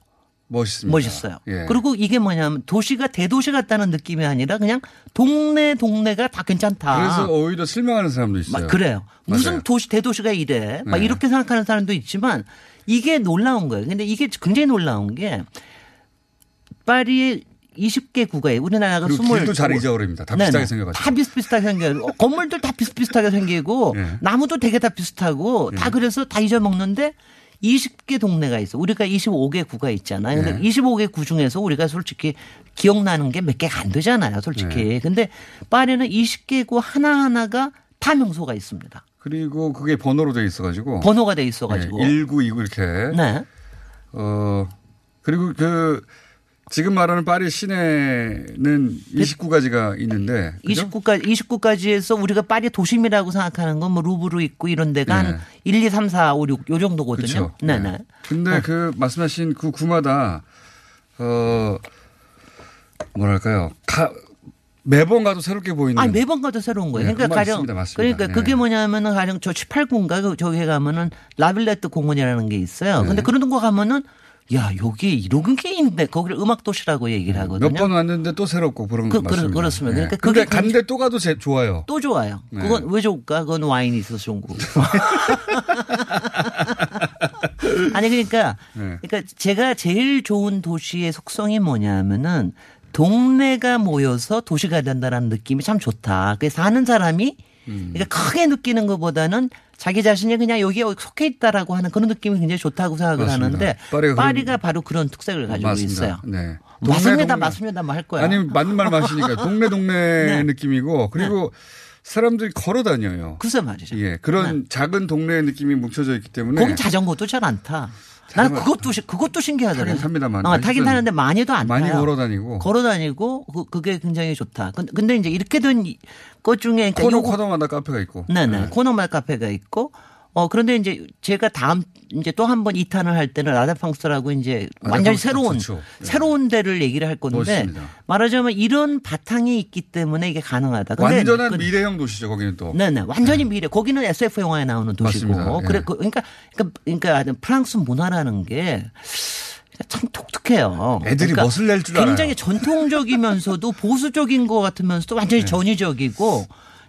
멋있습니다. 멋있어요. 예. 그리고 이게 뭐냐면 도시가 대도시 같다는 느낌이 아니라 그냥 동네 동네가 다 괜찮다. 그래서 오히려 실망하는 사람도 있어요. 막 그래요. 맞아요. 무슨 도시 대도시가 이래. 막 예. 이렇게 생각하는 사람도 있지만 이게 놀라운 거예요. 근데 이게 굉장히 놀라운 게 파리의 이십 개 구가에 우리나라가 이십. 길도 잘 잊어버립니다. 다 네네. 비슷하게 생겨가지고. 다 비슷비슷하게 생겨요. 건물들 다 비슷비슷하게 생기고 예. 나무도 되게 다 비슷하고 예. 다 그래서 다 잊어먹는데 이십 개 동네가 있어. 우리가 이십오 개 구가 있잖아요. 근데 네. 이십오 개 구 중에서 우리가 솔직히 기억나는 게 몇 개가 안 되잖아요. 솔직히. 네. 근데 파리는 이십 개 구 하나하나가 다 명소가 있습니다. 그리고 그게 번호로 돼 있어 가지고. 번호가 돼 있어 가지고. 네. 일구이구 이렇게. 네. 어, 그리고 그 지금 말하는 파리 시내는 이십구 가지가 있는데. 그죠? 이십구 가지, 이십구 가지에서 우리가 파리 도심이라고 생각하는 건 뭐 루브르 있고 이런 데가 네. 한 일, 이, 삼, 사, 오, 육 요 정도거든요. 그렇죠. 네네. 네. 근데 어. 그 말씀하신 그 구마다, 어, 뭐랄까요. 가, 매번 가도 새롭게 보이는. 아 매번 가도 새로운 거예요. 네, 그러니까 가령 맞습니다, 맞습니다. 그러니까 네. 그게 뭐냐면은 가령 저 십팔 구인가 저기 가면은 라빌레트 공원이라는 게 있어요. 근데 네. 그런 거 가면은 야, 여기 이런 게 있는데 거기를 음악도시라고 얘기를 하거든요. 몇 번 왔는데 또 새롭고 그런 거 그, 맞습니다. 그렇습니다. 네. 그러니까 그게 간데 또 가도 제, 좋아요. 또 좋아요. 네. 그건 왜 좋을까? 그건 와인이 있어서 좋은 거고. 아니 그러니까 네. 그러니까 제가 제일 좋은 도시의 속성이 뭐냐면은 동네가 모여서 도시가 된다라는 느낌이 참 좋다. 그래서 사는 사람이 음. 그러니까 크게 느끼는 것보다는 자기 자신이 그냥 여기에 속해 있다라고 하는 그런 느낌이 굉장히 좋다고 생각을 맞습니다. 하는데 파리가, 파리가 그런 바로 그런 특색을 가지고 맞습니다. 있어요. 네. 동네, 맞습니다. 동네. 맞습니다. 뭐 할 거야. 아니 맞는 말 마시니까 동네 동네 네. 느낌이고 그리고 네. 사람들이 걸어 다녀요. 그래서 말이죠. 예, 그런 네. 작은 동네의 느낌이 뭉쳐져 있기 때문에. 거기 자전거도 잘 안 타. 나는 그것도 그것도 신기하더라고요. 타긴 탑니다만. 어, 타긴 타는데 많이도 안 많이 타요. 많이 걸어 다니고. 걸어 다니고 그, 그게 굉장히 좋다. 근데, 근데 이제 이렇게 된 것 중에 그러니까 코너 코너마다 카페가 있고. 네네. 네. 코너마다 카페가 있고. 어 그런데 이제 제가 다음 이제 또 한 번 이탄을 할 때는 라다팡스라고 이제 아, 완전히 새로운 좋죠. 새로운 데를 얘기를 할 건데 멋있습니다. 말하자면 이런 바탕이 있기 때문에 이게 가능하다. 근데 완전한 그, 미래형 도시죠 거기는 또. 네네 완전히 네. 미래. 거기는 에스에프 영화에 나오는 도시고. 네. 그래 그러니까 그러니까 그러니까 프랑스 문화라는 게. 참 독특해요. 애들이 그러니까 멋을 낼 줄 알아요. 굉장히 전통적이면서도 보수적인 것 같으면서도 완전히 네. 전위적이고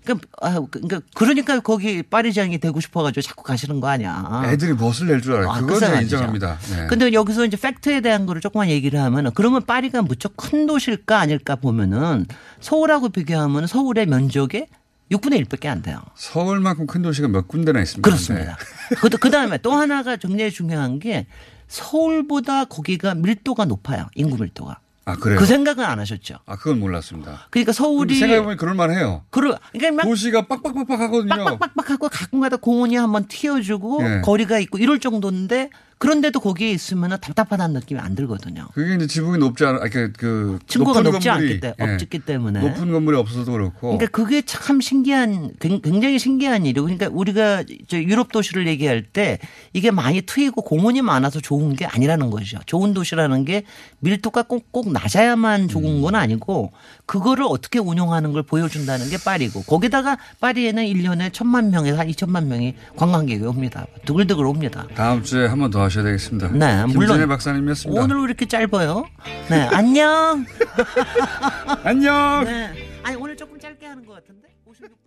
그러니까, 아, 그러니까, 그러니까 거기 파리장이 되고 싶어가지고 자꾸 가시는 거 아니야. 애들이 멋을 낼 줄 알아요. 아, 그건 제가 인정합니다. 네. 근데 여기서 이제 팩트에 대한 거를 조금만 얘기를 하면, 그러면 파리가 무척 큰 도시일까 아닐까 보면은 서울하고 비교하면 서울의 면적에 육분의 일밖에 안 돼요. 서울만큼 큰 도시가 몇 군데나 있습니다. 그렇습니다. 네. 그 다음에 또 하나가 굉장히 중요한 게 서울보다 거기가 밀도가 높아요. 인구 밀도가. 아, 그래요? 그 생각은 안 하셨죠? 아, 그건 몰랐습니다. 그러니까 서울이. 생각해보면 그럴만해요. 그러, 그러니까 막. 도시가 빡빡빡빡 하거든요. 빡빡빡빡 하고 가끔가다 공원이 한번 튀어주고 네. 거리가 있고 이럴 정도인데 그런데도 거기에 있으면 답답하다는 느낌이 안 들거든요. 그게 이제 지붕이 높지 않, 그러니까 그. 층고가 높지 않기 때, 예. 없기 때문에. 높은 건물이 없어서도 그렇고. 그러니까 그게 참 신기한, 굉장히 신기한 일이고. 그러니까 우리가 저 유럽 도시를 얘기할 때 이게 많이 트이고 공원이 많아서 좋은 게 아니라는 거죠. 좋은 도시라는 게 밀도가 꼭꼭 낮아야만 좋은 건 아니고 그거를 어떻게 운영하는 걸 보여준다는 게 파리고. 거기다가 파리에는 일 년에 천만 명에서 한 이천만 명이 관광객이 옵니다. 두글두글 옵니다. 다음 주에 한 번 더 하셔야 되겠습니다. 네, 김진애 박사님이었습니다. 오늘 왜 이렇게 짧아요? 네, 안녕. 안녕. 네, 아니 오늘 조금 짧게 하는 것 같은데. 오십육...